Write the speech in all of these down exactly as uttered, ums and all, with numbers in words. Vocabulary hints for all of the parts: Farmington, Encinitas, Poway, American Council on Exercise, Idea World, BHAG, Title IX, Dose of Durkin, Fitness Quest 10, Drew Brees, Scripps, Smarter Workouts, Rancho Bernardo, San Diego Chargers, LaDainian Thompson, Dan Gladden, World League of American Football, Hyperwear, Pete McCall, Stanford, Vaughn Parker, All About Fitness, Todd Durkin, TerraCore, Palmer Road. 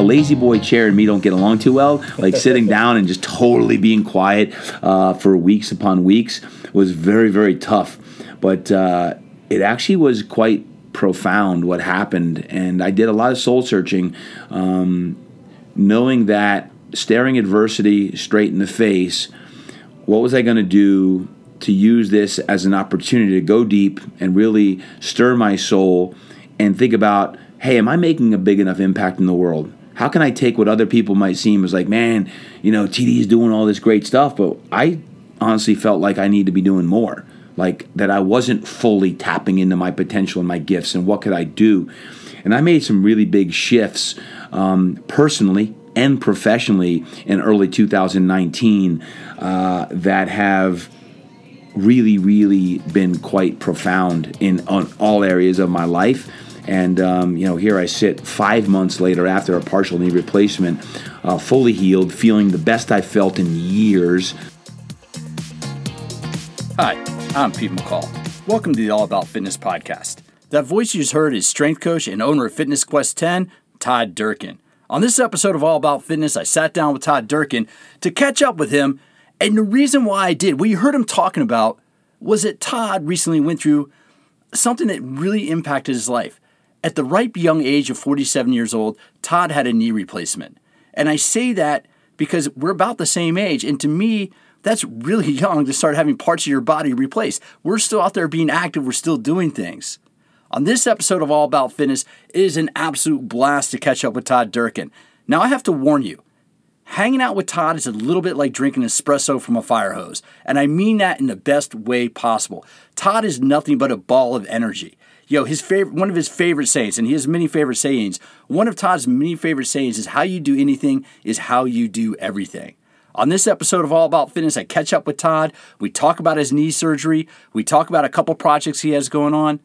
a lazy boy chair and me don't get along too well. Like sitting down and just totally being quiet uh, for weeks upon weeks was very, very tough. But uh, it actually was quite profound what happened. And I did a lot of soul searching, um, knowing that staring adversity straight in the face, what was I going to do to use this as an opportunity to go deep and really stir my soul and think about, hey, am I making a big enough impact in the world? How can I take what other people might seem as like, man, you know, T D's doing all this great stuff, but I honestly felt like I need to be doing more, like that I wasn't fully tapping into my potential and my gifts and what could I do? And I made some really big shifts um, personally and professionally in early two thousand nineteen uh, that have really, really been quite profound in on all areas of my life. And, um, you know, here I sit five months later after a partial knee replacement, uh, fully healed, feeling the best I felt in years. Hi, I'm Pete McCall. Welcome to the All About Fitness podcast. That voice you just heard is strength coach and owner of Fitness Quest ten, Todd Durkin. On this episode of All About Fitness, I sat down with Todd Durkin to catch up with him. And the reason why I did, what you heard him talking about, was that Todd recently went through something that really impacted his life. At the ripe young age of forty-seven years old, Todd had a knee replacement. And I say that because we're about the same age. And to me, that's really young to start having parts of your body replaced. We're still out there being active. We're still doing things. On this episode of All About Fitness, it is an absolute blast to catch up with Todd Durkin. Now, I have to warn you, hanging out with Todd is a little bit like drinking espresso from a fire hose, and I mean that in the best way possible. Todd is nothing but a ball of energy. Yo, his favorite, one of his favorite sayings, and he has many favorite sayings, one of Todd's many favorite sayings is how you do anything is how you do everything. On this episode of All About Fitness, I catch up with Todd. We talk about his knee surgery. We talk about a couple projects he has going on.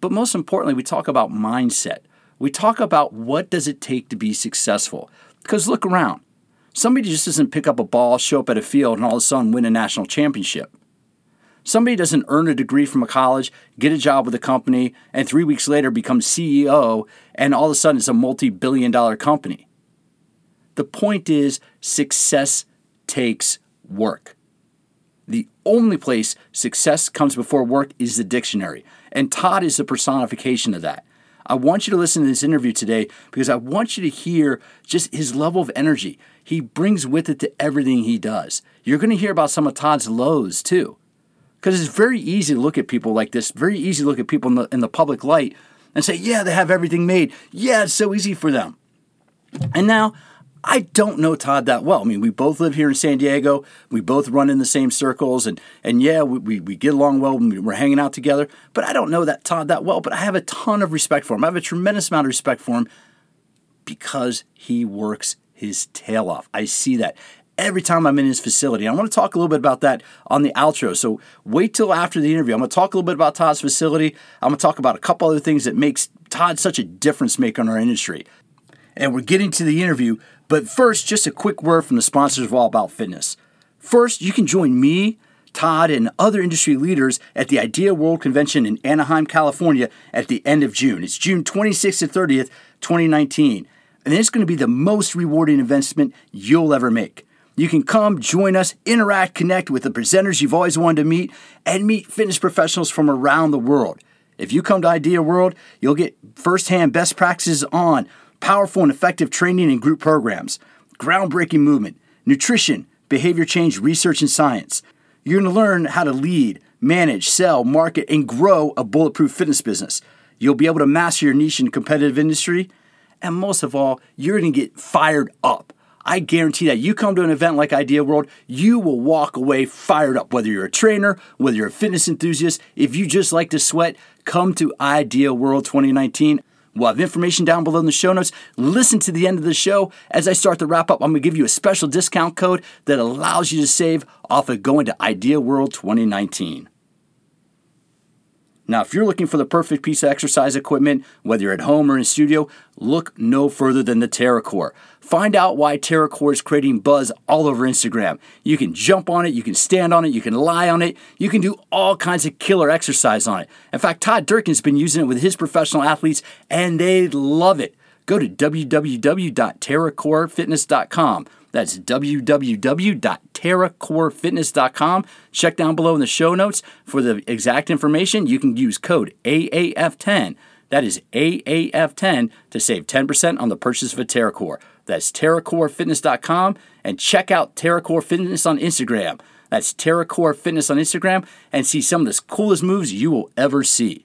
But most importantly, we talk about mindset. We talk about what does it take to be successful. Because look around. Somebody just doesn't pick up a ball, show up at a field, and all of a sudden win a national championship. Somebody doesn't earn a degree from a college, get a job with a company, and three weeks later become C E O, and all of a sudden it's a multi-billion dollar company. The point is, success takes work. The only place success comes before work is the dictionary. And Todd is the personification of that. I want you to listen to this interview today because I want you to hear just his level of energy. He brings with it to everything he does. You're going to hear about some of Todd's lows too. Because it's very easy to look at people like this, very easy to look at people in the, in the public light and say, yeah, they have everything made. Yeah, it's so easy for them. And now, I don't know Todd that well. I mean, we both live here in San Diego. We both run in the same circles. And, and yeah, we, we, we get along well when we're hanging out together. But I don't know that Todd that well. But I have a ton of respect for him. I have a tremendous amount of respect for him because he works his tail off. I see that every time I'm in his facility. I want to talk a little bit about that on the outro. So wait till after the interview. I'm going to talk a little bit about Todd's facility. I'm going to talk about a couple other things that makes Todd such a difference maker in our industry. And we're getting to the interview. But first, just a quick word from the sponsors of All About Fitness. First, you can join me, Todd, and other industry leaders at the Idea World Convention in Anaheim, California at the end of June. It's June twenty-sixth to thirtieth, twenty nineteen. And it's going to be the most rewarding investment you'll ever make. You can come, join us, interact, connect with the presenters you've always wanted to meet, and meet fitness professionals from around the world. If you come to Idea World, you'll get firsthand best practices on powerful and effective training and group programs, groundbreaking movement, nutrition, behavior change, research, and science. You're going to learn how to lead, manage, sell, market, and grow a bulletproof fitness business. You'll be able to master your niche in a competitive industry. And most of all, you're going to get fired up. I guarantee that you come to an event like Idea World, you will walk away fired up. Whether you're a trainer, whether you're a fitness enthusiast, if you just like to sweat, come to Idea World twenty nineteen. We'll have information down below in the show notes. Listen to the end of the show. As I start to wrap up, I'm going to give you a special discount code that allows you to save off of going to Idea World twenty nineteen. Now, if you're looking for the perfect piece of exercise equipment, whether you're at home or in a studio, look no further than the TerraCore. Find out why TerraCore is creating buzz all over Instagram. You can jump on it, you can stand on it, you can lie on it, you can do all kinds of killer exercise on it. In fact, Todd Durkin's been using it with his professional athletes, and they love it. go to w w w dot terra core fitness dot com. That's w w w dot terra core fitness dot com. Check down below in the show notes for the exact information. You can use code A A F ten. That is A A F ten to save ten percent on the purchase of a TerraCore. That's terra core fitness dot com. And check out TerraCore Fitness on Instagram. That's TerraCore Fitness on Instagram, and see some of the coolest moves you will ever see.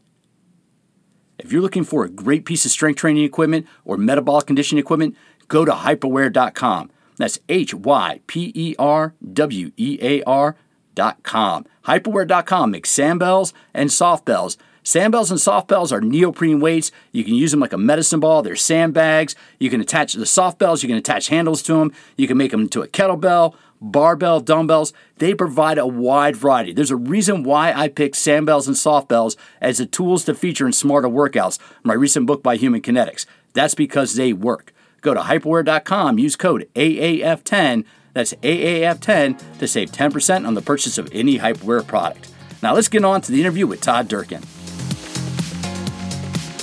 If you're looking for a great piece of strength training equipment or metabolic conditioning equipment, go to hyperwear dot com. That's H Y P E R W E A R dot com. hyperwear dot com makes sandbells and soft bells. Sandbells and soft bells are neoprene weights. You can use them like a medicine ball. They're sandbags. You can attach the soft bells. You can attach handles to them. You can make them into a kettlebell, barbell, dumbbells. They provide a wide variety. There's a reason why I picked sandbells and soft bells as the tools to feature in Smarter Workouts, my recent book by Human Kinetics. That's because they work. Go to hyperwear dot com. Use code A A F ten. That's A A F ten to save ten percent on the purchase of any Hyperwear product. Now let's get on to the interview with Todd Durkin.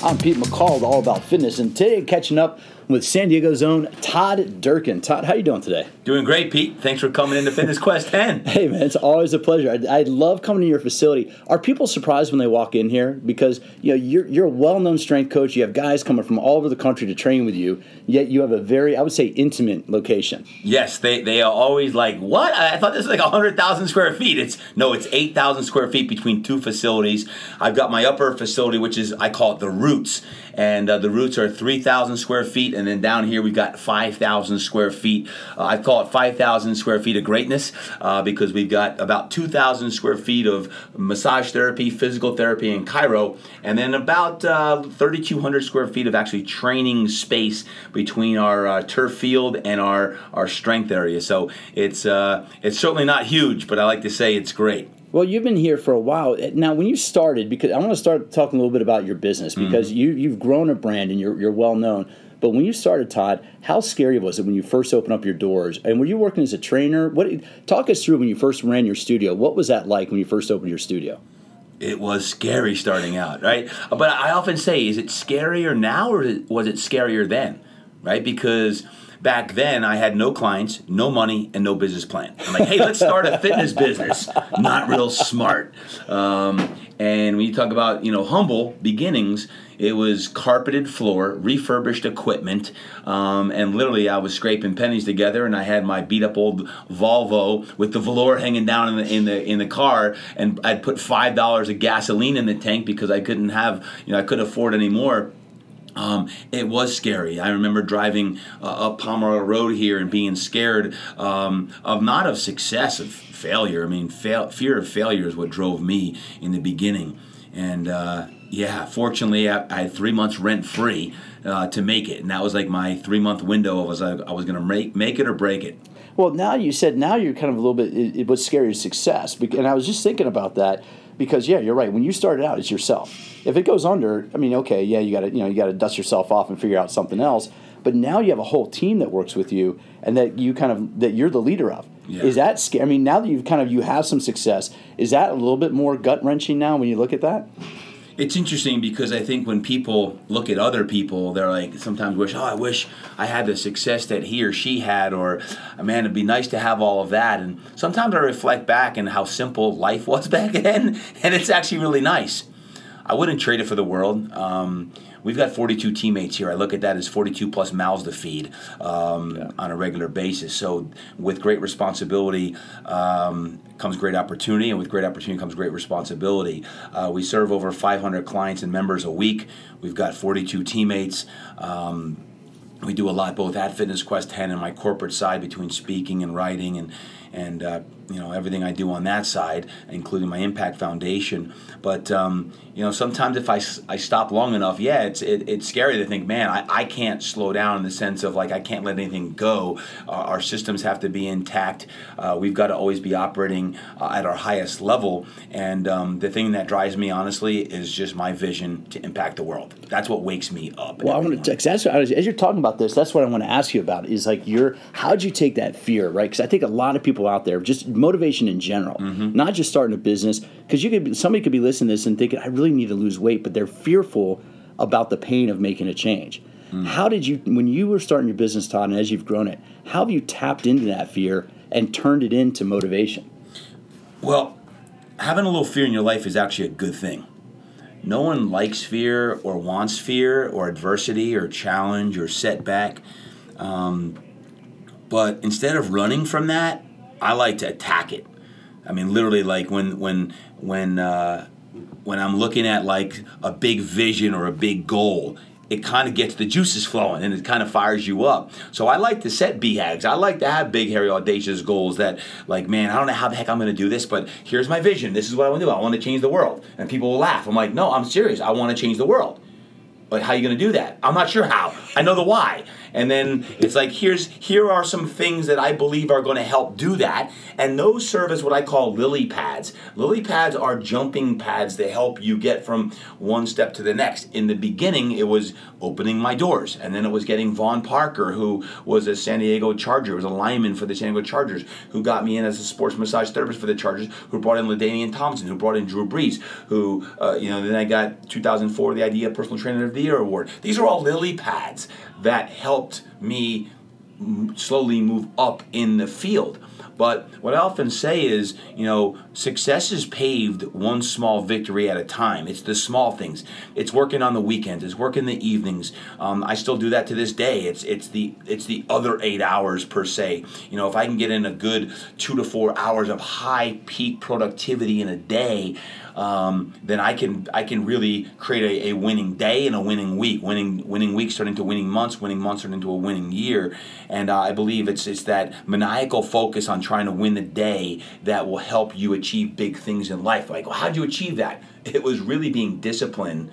I'm Pete McCall, All About Fitness, and today catching up with San Diego's own Todd Durkin. Todd, how are you doing today? Doing great, Pete. Thanks for coming into Fitness Quest ten. Hey, man, it's always a pleasure. I, I love coming to your facility. Are people surprised when they walk in here? Because you know, you're, you're a well-known strength coach. You have guys coming from all over the country to train with you, yet you have a very, I would say, intimate location. Yes, they, they are always like, what? I thought this was like one hundred thousand square feet. It's no, it's eight thousand square feet between two facilities. I've got my upper facility, which is, I call it the Roots, and uh, the Roots are three thousand square feet. And then down here, we've got five thousand square feet. Uh, I call it five thousand square feet of greatness uh, because we've got about two thousand square feet of massage therapy, physical therapy, and chiro. And then about uh, three thousand two hundred square feet of actually training space between our uh, turf field and our, our strength area. So it's uh, it's certainly not huge, but I like to say it's great. Well, you've been here for a while. Now, when you started, because I want to start talking a little bit about your business, because mm-hmm. you, you've grown a brand and you're, you're well-known. But when you started, Todd, how scary was it when you first opened up your doors? And were you working as a trainer? What talk us through when you first ran your studio. What was that like when you first opened your studio? It was scary starting out, right? But I often say, is it scarier now or was it scarier then, right? Because back then, I had no clients, no money, and no business plan. I'm like, hey, let's start a fitness business. Not real smart. Um, and when you talk about, you know, humble beginnings, it was carpeted floor, refurbished equipment, um, and literally I was scraping pennies together, and I had my beat-up old Volvo with the velour hanging down in the in the in the car, and I'd put five dollars of gasoline in the tank because I couldn't have, you know, I couldn't afford any more. Um, it was scary. I remember driving uh, up Palmer Road here and being scared um, of not of success, of failure. I mean, fail, fear of failure is what drove me in the beginning. And uh, yeah, fortunately, I, I had three months rent free uh, to make it, and that was like my three month window. I was like, I was going to make make it or break it. Well, now you said now you're kind of a little bit. It, it was scary success, and I was just thinking about that. Because yeah, you're right. When you started out, it's yourself. If it goes under, I mean, okay, yeah, you got to you know you got to dust yourself off and figure out something else. But now you have a whole team that works with you, and that you kind of that you're the leader of. Yeah. Is that scary? I mean, now that you've kind of you have some success, is that a little bit more gut wrenching now when you look at that? It's interesting because I think when people look at other people, they're like sometimes wish, oh, I wish I had the success that he or she had, or man, it'd be nice to have all of that. And sometimes I reflect back on how simple life was back then, and it's actually really nice. I wouldn't trade it for the world. Um, we've got forty-two teammates here. I look at that as forty-two plus mouths to feed um, yeah. on a regular basis. So with great responsibility um, comes great opportunity, and with great opportunity comes great responsibility. Uh, we serve over five hundred clients and members a week. We've got forty-two teammates. Um, we do a lot both at Fitness Quest ten and my corporate side between speaking and writing and and uh, you know everything I do on that side, including my Impact Foundation. But um, you know sometimes if I, I stop long enough, yeah, it's it, it's scary to think, man, I, I can't slow down in the sense of like I can't let anything go. Uh, our systems have to be intact. Uh, we've got to always be operating uh, at our highest level. And um, the thing that drives me honestly is just my vision to impact the world. That's what wakes me up. Well, I want to that's what, as you're talking about this, that's what I want to ask you about. Is like your how'd you take that fear, right? Because I think a lot of people out there, just motivation in general, mm-hmm. not just starting a business, because you could somebody could be listening to this and thinking, I really need to lose weight, but they're fearful about the pain of making a change. Mm. How did you, when you were starting your business, Todd, and as you've grown it, how have you tapped into that fear and turned it into motivation? Well, having a little fear in your life is actually a good thing. No one likes fear or wants fear or adversity or challenge or setback. Um, but instead of running from that, I like to attack it. I mean, literally, like when when when uh, when I'm looking at like a big vision or a big goal, it kind of gets the juices flowing and it kind of fires you up. So I like to set B HAGs. I like to have big, hairy, audacious goals that, like, man, I don't know how the heck I'm going to do this, but here's my vision. This is what I want to do. I want to change the world. And people will laugh. I'm like, no, I'm serious. I want to change the world. But how are you going to do that? I'm not sure how. I know the why. And then it's like, here's here are some things that I believe are going to help do that. And those serve as what I call lily pads. Lily pads are jumping pads that help you get from one step to the next. In the beginning, it was opening my doors. And then it was getting Vaughn Parker, who was a San Diego Charger, was a lineman for the San Diego Chargers, who got me in as a sports massage therapist for the Chargers, who brought in LaDainian Thompson, who brought in Drew Brees, who, uh, you know, then I got two thousand four, the Idea Personal Trainer of the Year award. These are all lily pads that help me slowly move up in the field. But what I often say is, you know, success is paved one small victory at a time. It's the small things. It's working on the weekends. It's working the evenings. Um, I still do that to this day. It's it's the it's the other eight hours per se. You know, if I can get in a good two to four hours of high peak productivity in a day, um, then I can I can really create a, a winning day and a winning week. Winning winning weeks turn into winning months. Winning months turn into a winning year. And uh, I believe it's it's that maniacal focus on trying to win the day that will help you achieve big things in life. Like, well, how'd you achieve that? It was really being disciplined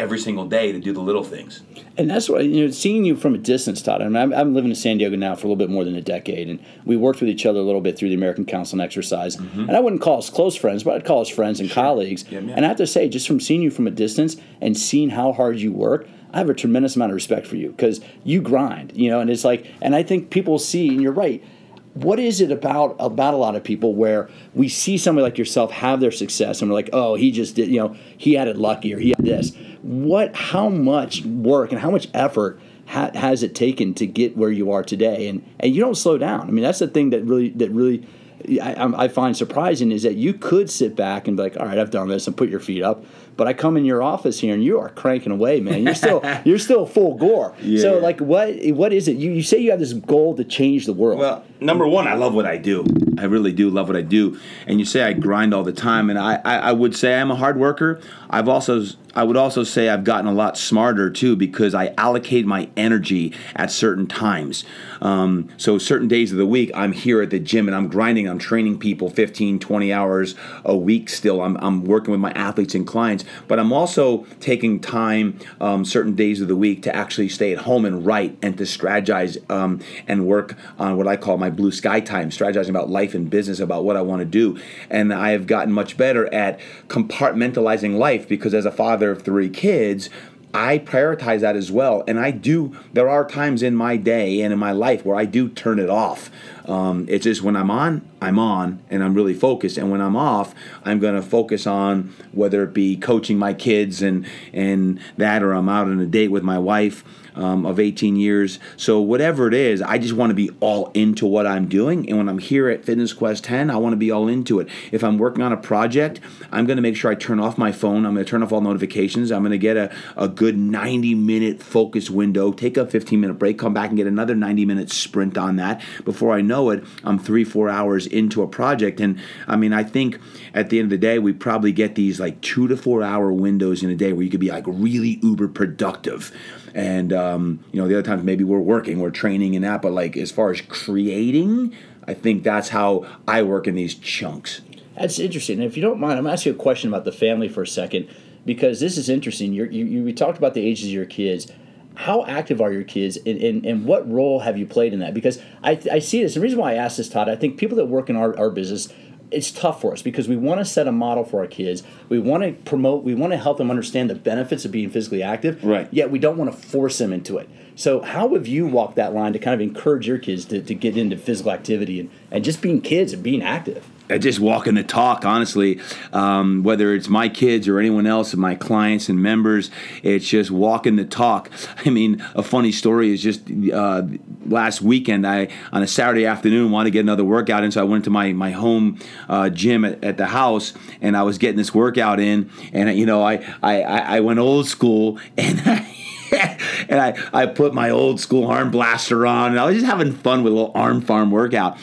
every single day to do the little things. And that's what, you know, seeing you from a distance, Todd. I mean, I'm, I'm living in San Diego now for a little bit more than a decade, and we worked with each other a little bit through the American Council on Exercise. Mm-hmm. And I wouldn't call us close friends, but I'd call us friends and sure. colleagues. Yeah, yeah. And I have to say, just from seeing you from a distance and seeing how hard you work, I have a tremendous amount of respect for you because you grind, you know, and it's like, and I think people see, and you're right, what is it about about a lot of people where we see somebody like yourself have their success and we're like, oh, he just did, you know, he had it lucky or he had this. What, how much work and how much effort ha- has it taken to get where you are today? And and you don't slow down. I mean, that's the thing that really that really I, I find surprising is that you could sit back and be like, all right, I've done this, and put your feet up. But I come in your office here and you are cranking away, man. You're still you're still full gore. Yeah. So like, what what is it? You you say you have this goal to change the world. Well, number one, I love what I do. I really do love what I do. And you say I grind all the time, and I, I, I would say I'm a hard worker. I've also I would also say I've gotten a lot smarter too because I allocate my energy at certain times. Um, so certain days of the week, I'm here at the gym and I'm grinding. I'm training people fifteen, twenty hours a week still. I'm I'm working with my athletes and clients. But I'm also taking time um, certain days of the week to actually stay at home and write and to strategize um, and work on what I call my blue sky time, strategizing about life and business, about what I want to do. And I have gotten much better at compartmentalizing life because as a father of three kids, I prioritize that as well. And I do, there are times in my day and in my life where I do turn it off. Um, it's just when I'm on, I'm on and I'm really focused. And when I'm off, I'm going to focus on whether it be coaching my kids and, and that, or I'm out on a date with my wife um, of eighteen years. So whatever it is, I just want to be all into what I'm doing. And when I'm here at Fitness Quest ten, I want to be all into it. If I'm working on a project, I'm going to make sure I turn off my phone. I'm going to turn off all notifications. I'm going to get a, a good ninety minute focus window, take a fifteen minute break, come back and get another ninety minute sprint on that. Before I know know it, I'm three, four hours into a project. And I mean, I think at the end of the day, we probably get these like two to four hour windows in a day where you could be like really uber productive. And, um, you know, the other times maybe we're working, we're training and that, but like as far as creating, I think that's how I work in these chunks. That's interesting. And if you don't mind, I'm going to ask you a question about the family for a second, because this is interesting. You're, you, you, we talked about the ages of your kids. How active are your kids, and, and, and what role have you played in that? Because I, I see this. The reason why I asked this, Todd, I think people that work in our, our business, it's tough for us because we want to set a model for our kids. We want to promote. We want to help them understand the benefits of being physically active, right? Yet we don't want to force them into it. So how have you walked that line to kind of encourage your kids to, to get into physical activity and, and just being kids and being active? just walking the talk, honestly, um, whether it's my kids or anyone else, my clients and members, it's just walking the talk. I mean, a funny story is just uh, last weekend, I on a Saturday afternoon wanted to get another workout in, so I went to my, my home uh, gym at, at the house, and I was getting this workout in, and, you know, I, I, I went old school, and I and I, I put my old school arm blaster on, and I was just having fun with a little arm farm workout.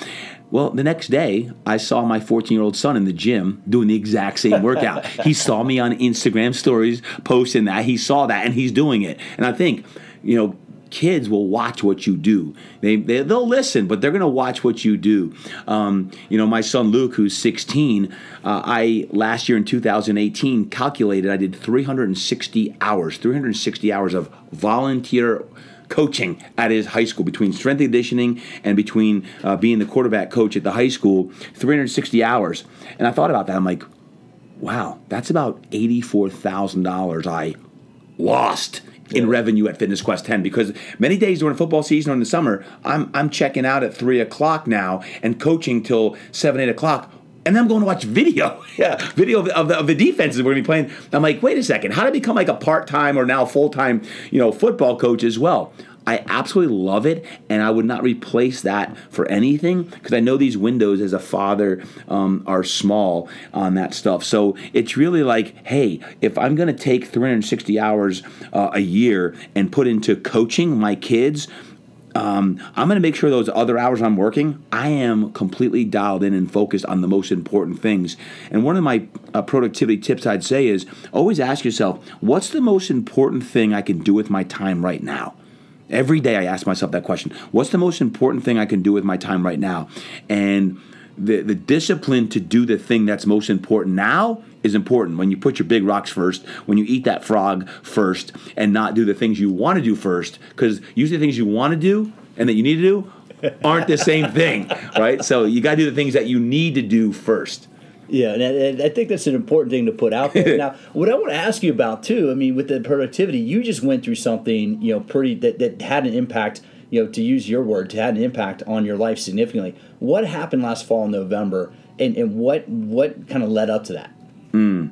Well, the next day, I saw my fourteen-year-old son in the gym doing the exact same workout. He saw me on Instagram stories posting that. He saw that, and he's doing it. And I think, you know, kids will watch what you do. They, they, they'll listen, but they're going to watch what you do. Um, you know, my son Luke, who's sixteen, uh, I last year in two thousand eighteen calculated I did three hundred sixty hours, three hundred sixty hours of volunteer coaching at his high school, between strength and conditioning and between uh, being the quarterback coach at the high school, three hundred sixty hours. And I thought about that. I'm like, wow, that's about eighty-four thousand dollars I lost in revenue at Fitness Quest ten, because many days during football season or in the summer, I'm I'm checking out at three o'clock now and coaching till seven, eight o'clock. And then I'm going to watch video, yeah, video of, of, of the defenses we're going to be playing. I'm like, wait a second, how did I become like a part-time or now full-time, you know, football coach as well? I absolutely love it, and I would not replace that for anything, because I know these windows as a father um, are small on that stuff. So it's really like, hey, if I'm going to take three hundred sixty hours uh, a year and put into coaching my kids, Um, I'm going to make sure those other hours I'm working, I am completely dialed in and focused on the most important things. And one of my uh, productivity tips I'd say is always ask yourself, what's the most important thing I can do with my time right now? Every day I ask myself that question. What's the most important thing I can do with my time right now? And the, the discipline to do the thing that's most important now is important. When you put your big rocks first, when you eat that frog first, and not do the things you want to do first, because usually the things you want to do and that you need to do aren't the same thing, right? So you got to do the things that you need to do first. Yeah, and I think that's an important thing to put out there. Now, what I want to ask you about too, I mean, with the productivity, you just went through something, you know, pretty that, that had an impact, you know, to use your word, to had an impact on your life significantly. What happened last fall in November, and, and what what kind of led up to that? Mm.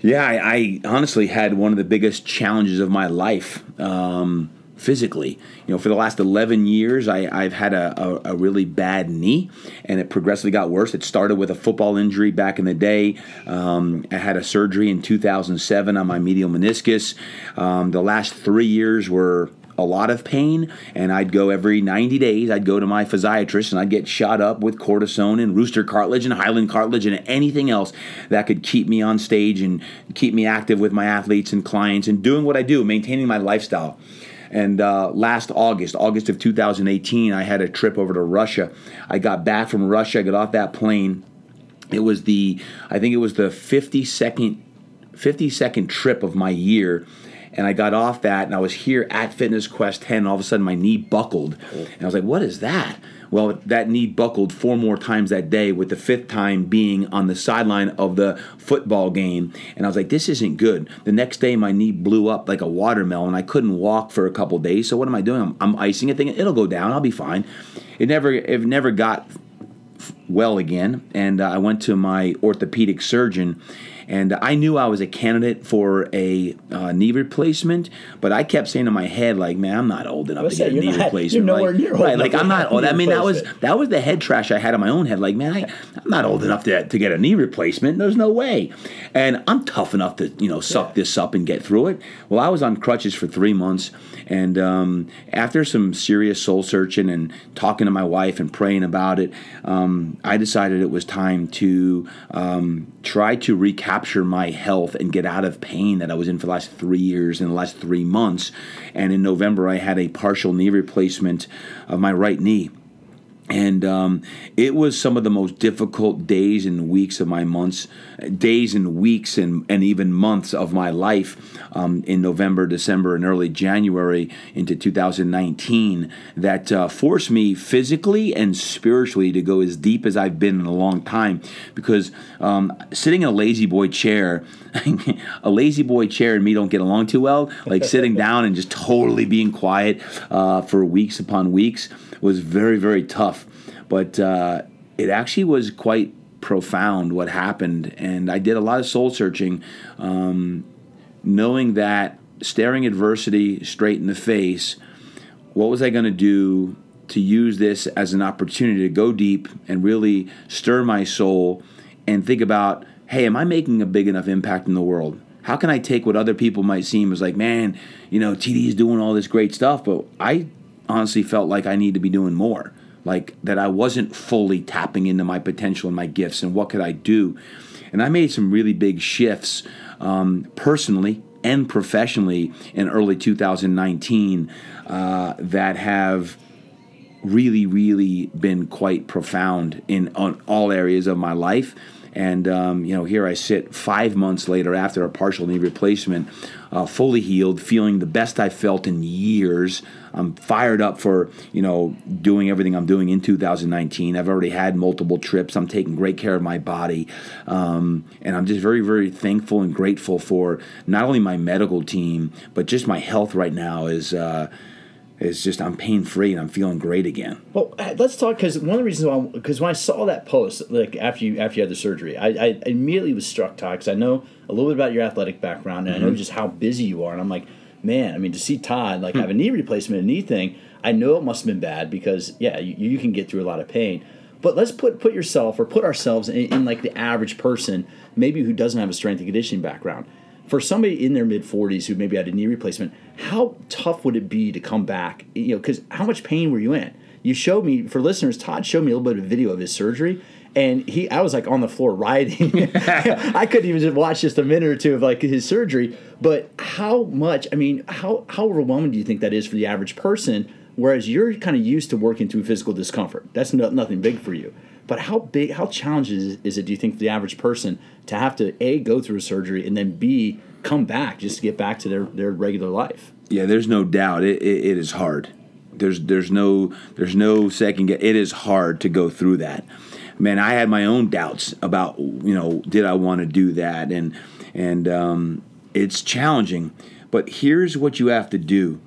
Yeah, I, I honestly had one of the biggest challenges of my life um, physically. You know, for the last eleven years, I, I've had a, a, a really bad knee, and it progressively got worse. It started with a football injury back in the day. Um, I had a surgery in two thousand seven on my medial meniscus. Um, the last three years were a lot of pain, and I'd go every ninety days, I'd go to my physiatrist, and I'd get shot up with cortisone and rooster cartilage and highland cartilage and anything else that could keep me on stage and keep me active with my athletes and clients and doing what I do, maintaining my lifestyle. And uh, last August, August of two thousand eighteen, I had a trip over to Russia. I got back from Russia, I got off that plane. It was the, I think it was the fifty-second, fifty-second trip of my year. And I got off that, and I was here at Fitness Quest ten, and all of a sudden my knee buckled. And I was like, what is that? Well, that knee buckled four more times that day, with the fifth time being on the sideline of the football game. And I was like, this isn't good. The next day, my knee blew up like a watermelon. I couldn't walk for a couple days, so what am I doing? I'm, I'm icing it, thinking it'll go down. I'll be fine. It never, it never got well again, and uh, I went to my orthopedic surgeon, and I knew I was a candidate for a uh, knee replacement, but I kept saying in my head, like, man, I'm not old enough What's to get that? a knee not, replacement. You're nowhere like, near old right, like I'm not old. I mean, that was that was the head trash I had in my own head. Like, man, I, I'm not old enough to, to get a knee replacement. There's no way. And I'm tough enough to, you know, suck yeah. this up and get through it. Well, I was on crutches for three months, and um, after some serious soul searching and talking to my wife and praying about it, um, I decided it was time to um, try to recapture my health and get out of pain that I was in for the last three years and the last three months. And in November, I had a partial knee replacement of my right knee. And um, it was some of the most difficult days and weeks of my months, days and weeks and, and even months of my life um, in November, December, and early January into two thousand nineteen that uh, forced me physically and spiritually to go as deep as I've been in a long time. Because um, sitting in a lazy boy chair, a lazy boy chair and me don't get along too well, like sitting down and just totally being quiet uh, for weeks upon weeks was very, very tough. But uh, it actually was quite profound what happened. And I did a lot of soul searching, um, knowing that staring adversity straight in the face, what was I going to do to use this as an opportunity to go deep and really stir my soul and think about, hey, am I making a big enough impact in the world? How can I take what other people might seem as like, man, you know, T D's doing all this great stuff, but I honestly felt like I need to be doing more, like that I wasn't fully tapping into my potential and my gifts and what could I do? And I made some really big shifts um, personally and professionally in early two thousand nineteen uh, that have really, really been quite profound in on all areas of my life. And, um, you know, here I sit five months later after a partial knee replacement, uh, fully healed, feeling the best I felt in years. I'm fired up for, you know, doing everything I'm doing in two thousand nineteen. I've already had multiple trips. I'm taking great care of my body. Um, and I'm just very, very thankful and grateful for not only my medical team, but just my health right now is uh, is just I'm pain-free and I'm feeling great again. Well, let's talk, because one of the reasons why, because when I saw that post, like after you after you had the surgery, I, I immediately was struck, Todd, because I know a little bit about your athletic background and mm-hmm. I know just how busy you are. And I'm like, man, I mean, to see Todd like mm. have a knee replacement, a knee thing, I know it must have been bad because, yeah, you, you can get through a lot of pain. But let's put put yourself or put ourselves in, in like the average person, maybe who doesn't have a strength and conditioning background. For somebody in their mid-forties who maybe had a knee replacement, how tough would it be to come back? You know, because how much pain were you in? You showed me, for listeners, Todd showed me a little bit of a video of his surgery. And he, I was like on the floor writhing. I couldn't even just watch just a minute or two of like his surgery. But how much, I mean, how, how overwhelming do you think that is for the average person? Whereas you're kind of used to working through physical discomfort. That's no, nothing big for you. But how big, how challenging is, is it, do you think, for the average person to have to, A, go through a surgery and then, B, come back just to get back to their, their regular life? Yeah, there's no doubt. It, it, it is hard. There's there's no there's no second guess. It is hard to go through that. Man, I had my own doubts about, you know, did I want to do that? And and um, it's challenging. But here's what you have to do.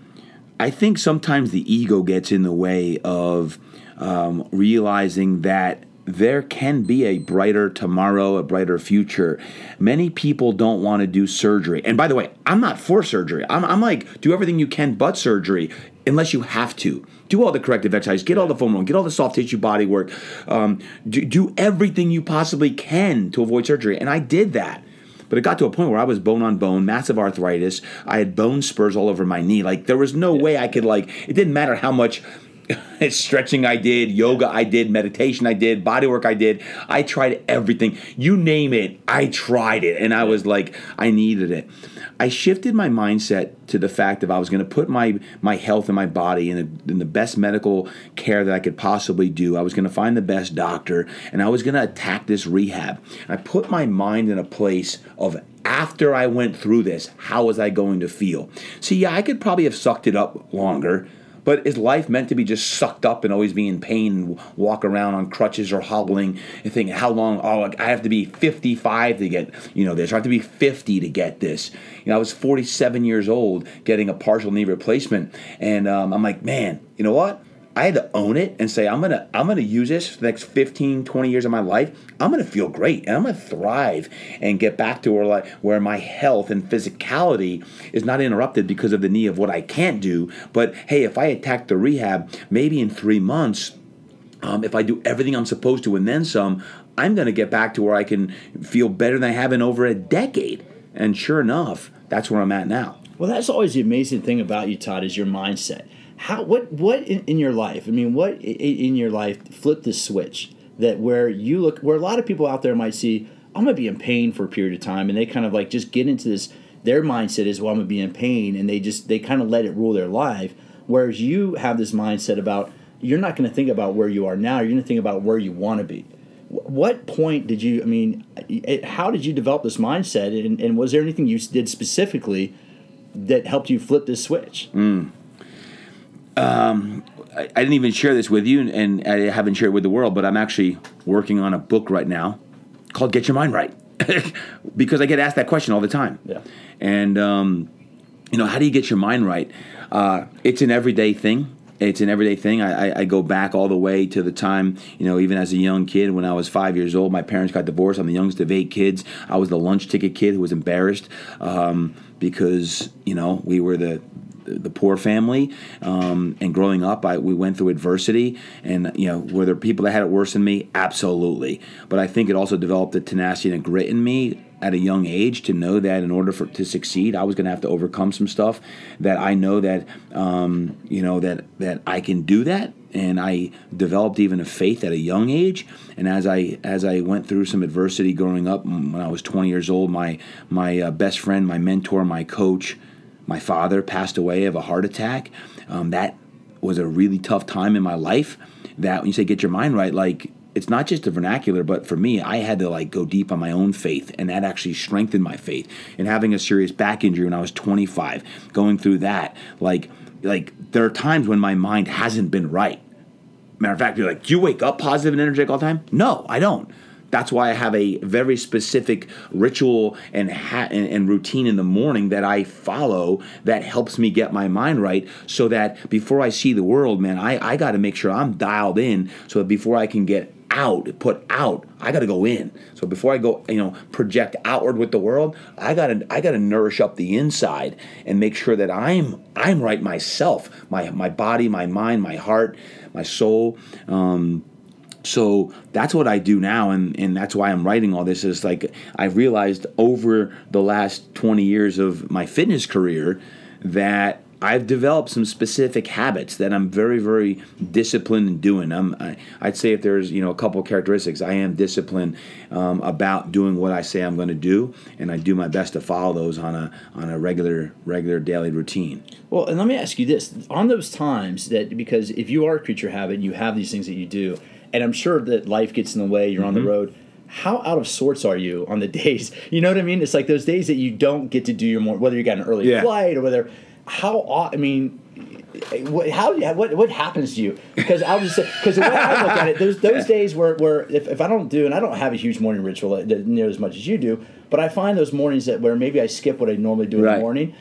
I think sometimes the ego gets in the way of um, realizing that there can be a brighter tomorrow, a brighter future. Many people don't want to do surgery. And by the way, I'm not for surgery. I'm, I'm like, do everything you can but surgery, unless you have to. Do all the corrective exercise, get all the foam rolling, get all the soft tissue body work. Um, do, do everything you possibly can to avoid surgery. And I did that. But it got to a point where I was bone on bone, massive arthritis. I had bone spurs all over my knee. Like there was no way I could like, it didn't matter how much stretching I did, yoga I did, meditation I did, body work I did. I tried everything. You name it, I tried it. And I was like, I needed it. I shifted my mindset to the fact that I was going to put my my health and my body in, a, in the best medical care that I could possibly do. I was going to find the best doctor, and I was going to attack this rehab. I put my mind in a place of, after I went through this, how was I going to feel? See, yeah, I could probably have sucked it up longer, but is life meant to be just sucked up and always be in pain and walk around on crutches or hobbling and thinking, how long? Oh, I have to be fifty-five to get, you know, this. Or I have to be fifty to get this. You know, I was forty-seven years old getting a partial knee replacement. And um, I'm like, man, you know what? I had to own it and say, I'm going to I'm gonna use this for the next fifteen, twenty years of my life. I'm going to feel great and I'm going to thrive and get back to where, like, where my health and physicality is not interrupted because of the knee of what I can't do. But, hey, if I attack the rehab, maybe in three months, um, if I do everything I'm supposed to and then some, I'm going to get back to where I can feel better than I have in over a decade. And sure enough, that's where I'm at now. Well, that's always the amazing thing about you, Todd, is your mindset. How what what in, in your life? I mean, what in, in your life flipped the switch that where you look where a lot of people out there might see, I'm gonna be in pain for a period of time, and they kind of like just get into this. Their mindset is, well, I'm gonna be in pain, and they just they kind of let it rule their life. Whereas you have this mindset about you're not gonna think about where you are now. You're gonna think about where you want to be. What point did you? I mean, it, how did you develop this mindset? And, and was there anything you did specifically that helped you flip this switch? Mm. Um, I, I didn't even share this with you, and I haven't shared it with the world, but I'm actually working on a book right now called Get Your Mind Right because I get asked that question all the time. Yeah. And, um, you know, how do you get your mind right? Uh, it's an everyday thing. it's an everyday thing. I, I, I go back all the way to the time, you know, even as a young kid when I was five years old, my parents got divorced. I'm the youngest of eight kids. I was the lunch ticket kid who was embarrassed um, because, you know, we were the the poor family, um, and growing up, I, we went through adversity, and, you know, were there people that had it worse than me? Absolutely. But I think it also developed a tenacity and a grit in me at a young age to know that in order for to succeed, I was going to have to overcome some stuff that I know that, um, you know, that, that I can do that. And I developed even a faith at a young age. And as I as I went through some adversity growing up, when I was twenty years old, my, my uh, best friend, my mentor, my coach, my father passed away of a heart attack. Um, that was a really tough time in my life. That when you say get your mind right, like it's not just the vernacular, but for me, I had to like go deep on my own faith, and that actually strengthened my faith. And having a serious back injury when I was twenty-five, going through that, like like there are times when my mind hasn't been right. Matter of fact, you're like, do you wake up positive and energetic all the time? No, I don't. That's why I have a very specific ritual and, ha- and and routine in the morning that I follow that helps me get my mind right, so that before I see the world, man, I, I got to make sure I'm dialed in, so that before I can get out, put out, I got to go in. So before I go, you know, project outward with the world, I got to I got to nourish up the inside and make sure that I'm I'm right myself, my my body, my mind, my heart, my soul. Um So that's what I do now, and, and that's why I'm writing all this. Is like I realized over the last twenty years of my fitness career that I've developed some specific habits that I'm very, very disciplined in doing. I'm, I, I'd say if there's, you know, a couple of characteristics, I am disciplined um, about doing what I say I'm going to do, and I do my best to follow those on a on a regular, regular daily routine. Well, and let me ask you this. On those times that, because if you are a creature habit, you have these things that you do, and I'm sure that life gets in the way, you're mm-hmm. on the road. How out of sorts are you on the days? You know what I mean? It's like those days that you don't get to do your morning, whether you got an early yeah. flight or whether, how, I mean, what, how, what, what happens to you? Because I'll just say, because the way I look at it, those, those days where, where if, if I don't do, and I don't have a huge morning ritual that, that, near as much as you do, but I find those mornings that where maybe I skip what I normally do right. in the morning,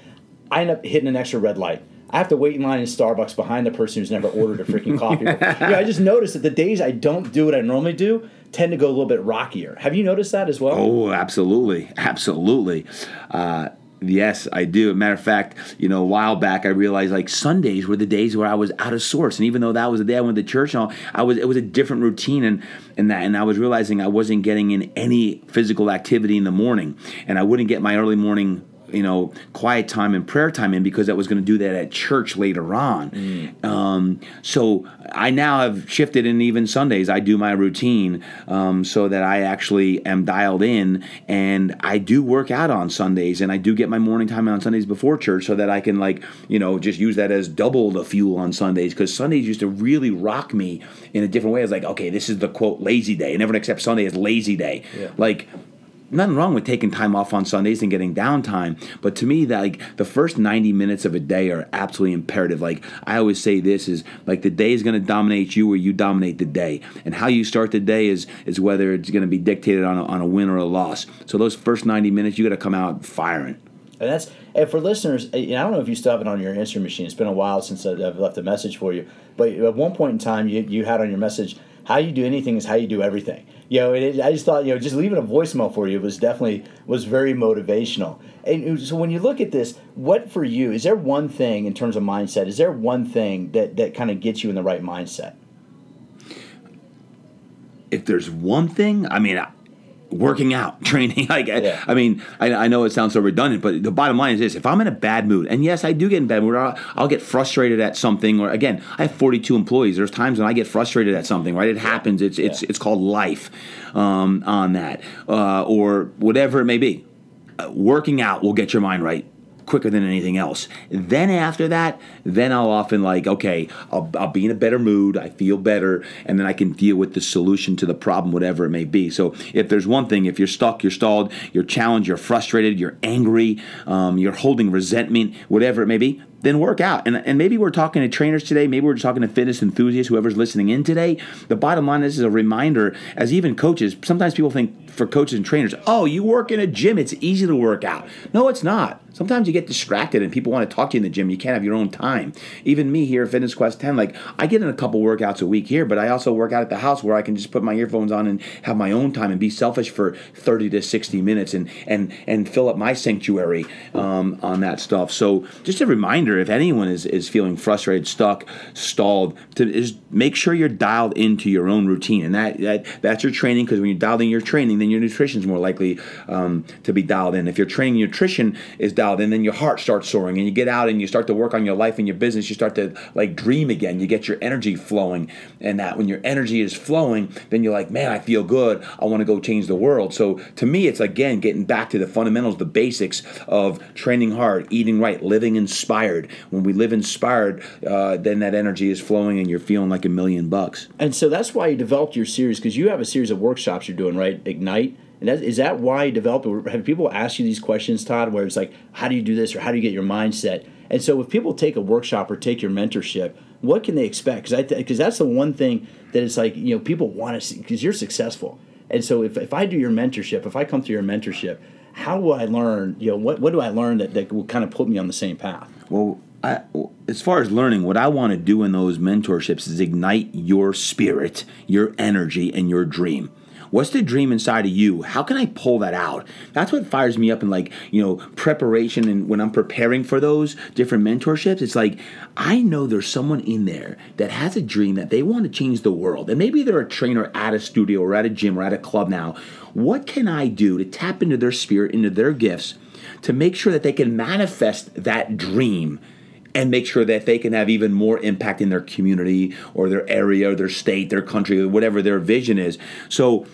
I end up hitting an extra red light. I have to wait in line in Starbucks behind the person who's never ordered a freaking coffee. Yeah, I just noticed that the days I don't do what I normally do tend to go a little bit rockier. Have you noticed that as well? Oh, absolutely. Absolutely. Uh, yes, I do. Matter of fact, you know, a while back, I realized like Sundays were the days where I was out of sorts. And even though that was the day I went to church and all, I was, it was a different routine and, and that, and I was realizing I wasn't getting in any physical activity in the morning, and I wouldn't get my early morning, you know, quiet time and prayer time in because I was going to do that at church later on. Mm. Um, so I now have shifted, and even Sundays I do my routine um, so that I actually am dialed in, and I do work out on Sundays, and I do get my morning time on Sundays before church so that I can, like, you know, just use that as double the fuel on Sundays, because Sundays used to really rock me in a different way. I was like, okay, this is the quote lazy day, and everyone accepts Sunday as lazy day. Yeah. Like, nothing wrong with taking time off on Sundays and getting downtime, but to me, that, like, the first ninety minutes of a day are absolutely imperative. Like I always say, this is like the day is going to dominate you, or you dominate the day, and how you start the day is is whether it's going to be dictated on a, on a win or a loss. So those first ninety minutes, you got to come out firing. And that's and for listeners, I don't know if you still have it on your answering machine. It's been a while since I've left a message for you, but at one point in time, you you had on your message, how you do anything is how you do everything. You know, it, I just thought, you know, just leaving a voicemail for you was definitely, was very motivational. And so when you look at this, what for you, is there one thing in terms of mindset, is there one thing that, that kind of gets you in the right mindset? If there's one thing, I mean, I- working out, training. Like, yeah. I, I mean, I, I know it sounds so redundant, but the bottom line is this. If I'm in a bad mood, and yes, I do get in bad mood, I'll, I'll get frustrated at something. Or again, I have forty-two employees. There's times when I get frustrated at something, right? It happens. It's, yeah. it's, it's called life um, on that uh, or whatever it may be. Uh, working out will get your mind right quicker than anything else. Then after that, then I'll often like, okay, I'll, I'll be in a better mood, I feel better, and then I can deal with the solution to the problem, whatever it may be. So if there's one thing, if you're stuck, you're stalled, you're challenged, you're frustrated, you're angry, um, you're holding resentment, whatever it may be, then work out. And and maybe we're talking to trainers today. Maybe we're talking to fitness enthusiasts, whoever's listening in today. The bottom line is, is a reminder, as even coaches, sometimes people think for coaches and trainers, oh, you work in a gym, it's easy to work out. No, it's not. Sometimes you get distracted and people want to talk to you in the gym. You can't have your own time. Even me here at Fitness Quest ten, like I get in a couple workouts a week here, but I also work out at the house where I can just put my earphones on and have my own time and be selfish for thirty to sixty minutes and and and fill up my sanctuary um, on that stuff. So just a reminder, if anyone is, is feeling frustrated, stuck, stalled, to is make sure you're dialed into your own routine. And that, that that's your training, because when you're dialed in your training, then your nutrition is more likely um, to be dialed in. If your training nutrition is dialed in, then your heart starts soaring and you get out and you start to work on your life and your business. You start to like dream again. You get your energy flowing, and that when your energy is flowing, then you're like, man, I feel good. I want to go change the world. So to me, it's again getting back to the fundamentals, the basics of training hard, eating right, living inspired. When we live inspired, uh, then that energy is flowing and you're feeling like a million bucks. And so that's why you developed your series, because you have a series of workshops you're doing, right? Ignite. And that, is that why you developed it? Have people asked you these questions, Todd, where it's like, how do you do this, or how do you get your mindset? And so if people take a workshop or take your mentorship, what can they expect? Because th- that's the one thing that it's like, you know, people want to see, because you're successful. And so if, if I do your mentorship, if I come through your mentorship, how will I learn, you know, what, what do I learn that, that will kind of put me on the same path? Well, I, as far as learning, what I want to do in those mentorships is ignite your spirit, your energy, and your dream. What's the dream inside of you? How can I pull that out? That's what fires me up in, like, you know, preparation. And when I'm preparing for those different mentorships, it's like, I know there's someone in there that has a dream that they want to change the world. And maybe they're a trainer at a studio or at a gym or at a club now. What can I do to tap into their spirit, into their gifts, to make sure that they can manifest that dream and make sure that they can have even more impact in their community or their area or their state, their country, or whatever their vision is? So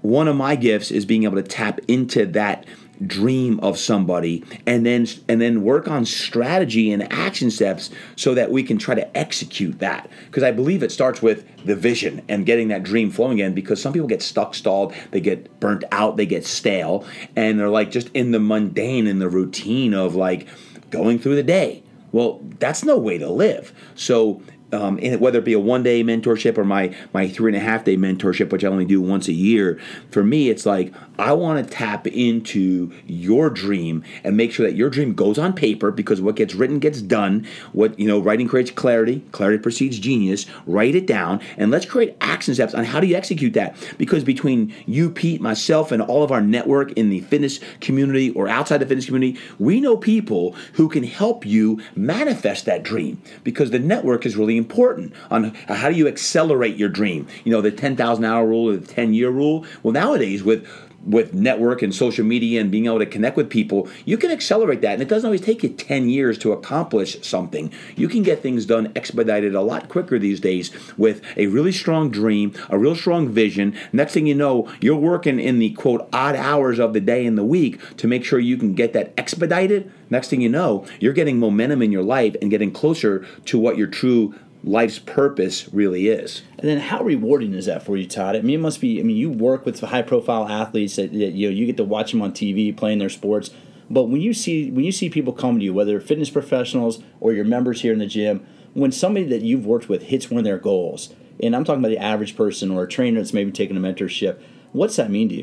one of my gifts is being able to tap into that dream of somebody and then and then work on strategy and action steps so that we can try to execute that. Because I believe it starts with the vision and getting that dream flowing again, because some people get stuck, stalled, they get burnt out, they get stale, and they're like just in the mundane, in the routine of like going through the day. Well, that's no way to live. So um, and whether it be a one-day mentorship or my my three-and-a-half-day mentorship, which I only do once a year, for me it's like I want to tap into your dream and make sure that your dream goes on paper, because what gets written gets done. What you know, writing creates clarity. Clarity precedes genius. Write it down, and let's create action steps on how do you execute that. Because between you, Pete, myself, and all of our network in the fitness community or outside the fitness community, we know people who can help you manifest that dream, because the network is really important on how do you accelerate your dream. You know, the ten thousand hour rule or the ten year rule. Well, nowadays with with network and social media and being able to connect with people, you can accelerate that. And it doesn't always take you ten years to accomplish something. You can get things done expedited a lot quicker these days with a really strong dream, a real strong vision. Next thing you know, you're working in the, quote, odd hours of the day and the week to make sure you can get that expedited. Next thing you know, you're getting momentum in your life and getting closer to what your true life's purpose really is. And then how rewarding is that for you, Todd? I mean, it must be, I mean, you work with high-profile athletes that, that you know, you get to watch them on T V playing their sports. But when you see when you see people come to you, whether fitness professionals or your members here in the gym, when somebody that you've worked with hits one of their goals, and I'm talking about the average person or a trainer that's maybe taking a mentorship, what's that mean to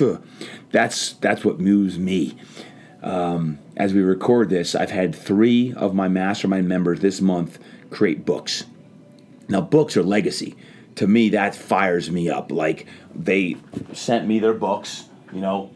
you? That's, that's what moves me. Um, as we record this, I've had three of my mastermind members this month create books. Now, books are legacy. To me, that fires me up. Like, they sent me their books. You know,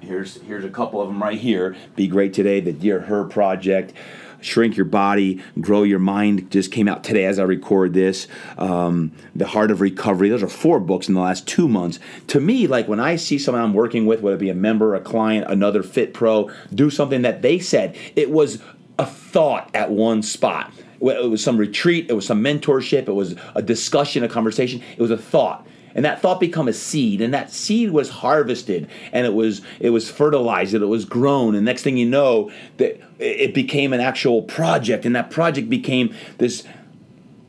here's here's a couple of them right here. Be Great Today, the Dear Her Project, Shrink Your Body, Grow Your Mind just came out today as I record this. Um, the Heart of Recovery. Those are four books in the last two months. To me, like when I see someone I'm working with, whether it be a member, a client, another fit pro, do something that they said, it was a thought at one spot. It was some retreat, it was some mentorship, it was a discussion, a conversation, it was a thought. And that thought became a seed, and that seed was harvested, and it was it was fertilized, and it was grown, and next thing you know, that it became an actual project, and that project became this,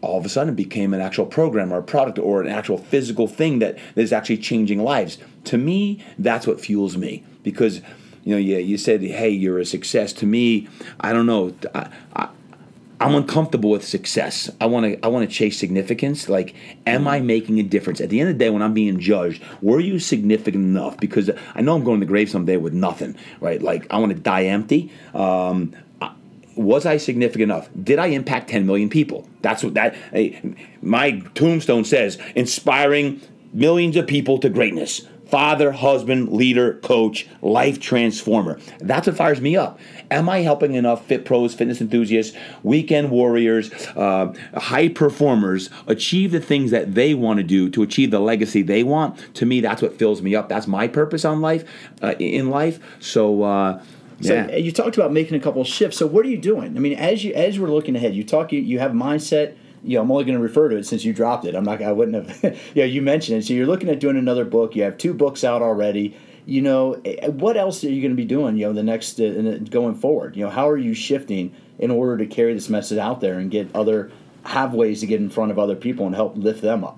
all of a sudden it became an actual program or a product or an actual physical thing that is actually changing lives. To me, that's what fuels me, because, you know, you, you said, hey, you're a success. To me, I don't know, I, I I'm uncomfortable with success. I want to I want to chase significance. Like, am I making a difference? At the end of the day, when I'm being judged, were you significant enough? Because I know I'm going to the grave someday with nothing, right? Like, I want to die empty. Um, was I significant enough? Did I impact ten million people? That's what that hey, my tombstone says, inspiring millions of people to greatness. Father, husband, leader, coach, life transformer. That's what fires me up. Am I helping enough fit pros, fitness enthusiasts, weekend warriors, uh, high performers achieve the things that they want to do to achieve the legacy they want? To me, that's what fills me up. That's my purpose on life, uh, in life. So, uh, yeah. So you talked about making a couple of shifts. So what are you doing? I mean, as you as we're looking ahead, you talk. You, you have mindset. You know, I'm only going to refer to it since you dropped it. I'm not. I wouldn't have. Yeah, you know, you mentioned it. So you're looking at doing another book. You have two books out already. You know, what else are you going to be doing? You know, the next uh, going forward. You know, how are you shifting in order to carry this message out there and get other have ways to get in front of other people and help lift them up?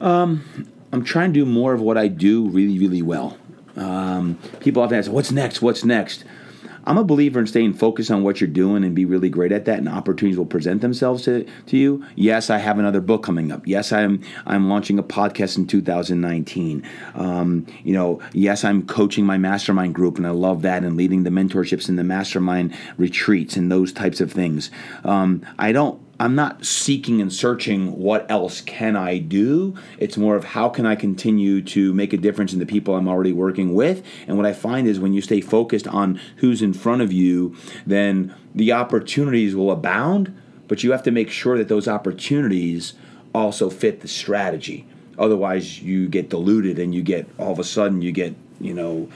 Um, I'm trying to do more of what I do really, really well. Um, people often ask, "What's next? What's next?" I'm a believer in staying focused on what you're doing and be really great at that, and opportunities will present themselves to, to you. Yes, I have another book coming up. Yes, I'm I'm launching a podcast in two thousand nineteen. Um, you know, yes, I'm coaching my mastermind group, and I love that, and leading the mentorships and the mastermind retreats and those types of things. Um, I don't. I'm not seeking and searching what else can I do. It's more of how can I continue to make a difference in the people I'm already working with. And what I find is when you stay focused on who's in front of you, then the opportunities will abound, but you have to make sure that those opportunities also fit the strategy. Otherwise, you get diluted and you get all of a sudden you get, you know,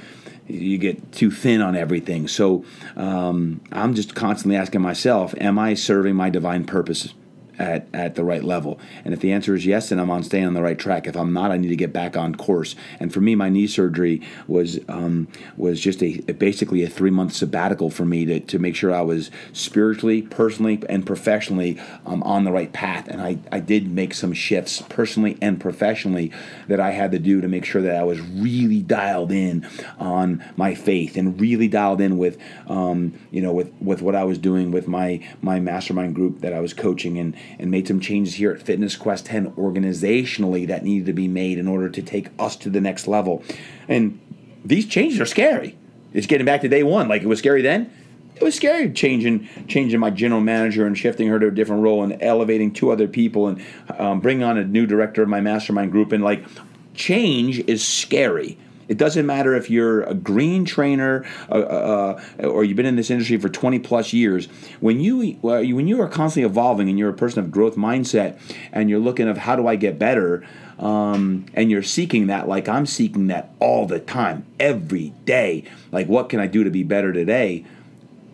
you get too thin on everything. So um, I'm just constantly asking myself, am I serving my divine purpose at, at the right level? And if the answer is yes, then I'm on staying on the right track. If I'm not, I need to get back on course. And for me, my knee surgery was um, was just a, a basically a three-month sabbatical for me to, to make sure I was spiritually, personally, and professionally um, on the right path. And I, I did make some shifts personally and professionally that I had to do to make sure that I was really dialed in on my faith and really dialed in with um, you know with, with what I was doing with my, my mastermind group that I was coaching, and and made some changes here at Fitness Quest ten organizationally that needed to be made in order to take us to the next level. And these changes are scary. It's getting back to day one. Like, it was scary then. It was scary changing changing my general manager and shifting her to a different role and elevating two other people and um, bringing on a new director of my mastermind group. And, like, change is scary. It doesn't matter if you're a green trainer uh, uh, or you've been in this industry for twenty plus years. When you uh, when you are constantly evolving and you're a person of growth mindset and you're looking of how do I get better, um, and you're seeking that, like I'm seeking that all the time, every day. Like, what can I do to be better today?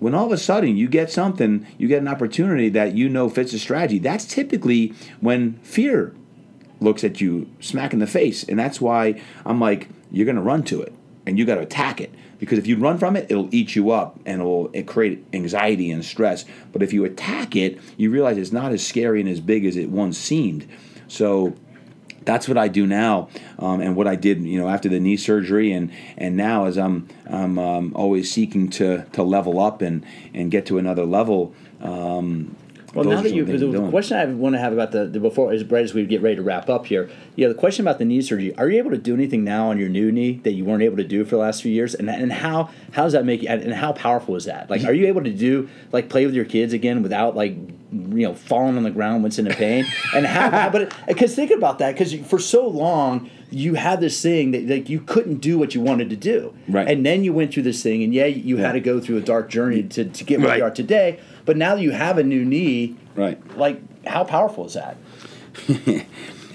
When all of a sudden you get something, you get an opportunity that you know fits a strategy, that's typically when fear looks at you smack in the face. And that's why I'm like, you're going to run to it, and you got to attack it. Because if you run from it, it'll eat you up, and it'll it create anxiety and stress. But if you attack it, you realize it's not as scary and as big as it once seemed. So that's what I do now, um, and what I did, you know, after the knee surgery, and and now as I'm I'm um, always seeking to to level up and and get to another level. Um, Well, Those now that you, the doing. question I want to have about the, the before is right as we get ready to wrap up here. You know, the question about the knee surgery: are you able to do anything now on your new knee that you weren't able to do for the last few years? And and how how does that make you? And how powerful is that? Like, are you able to do like play with your kids again without like you know falling on the ground once in a pain? And how? how but because think about that, because for so long you had this thing that like you couldn't do what you wanted to do, right? And then you went through this thing, and yeah, you yeah. had to go through a dark journey to to get where right. you are today. But now that you have a new knee, right? Like, how powerful is that?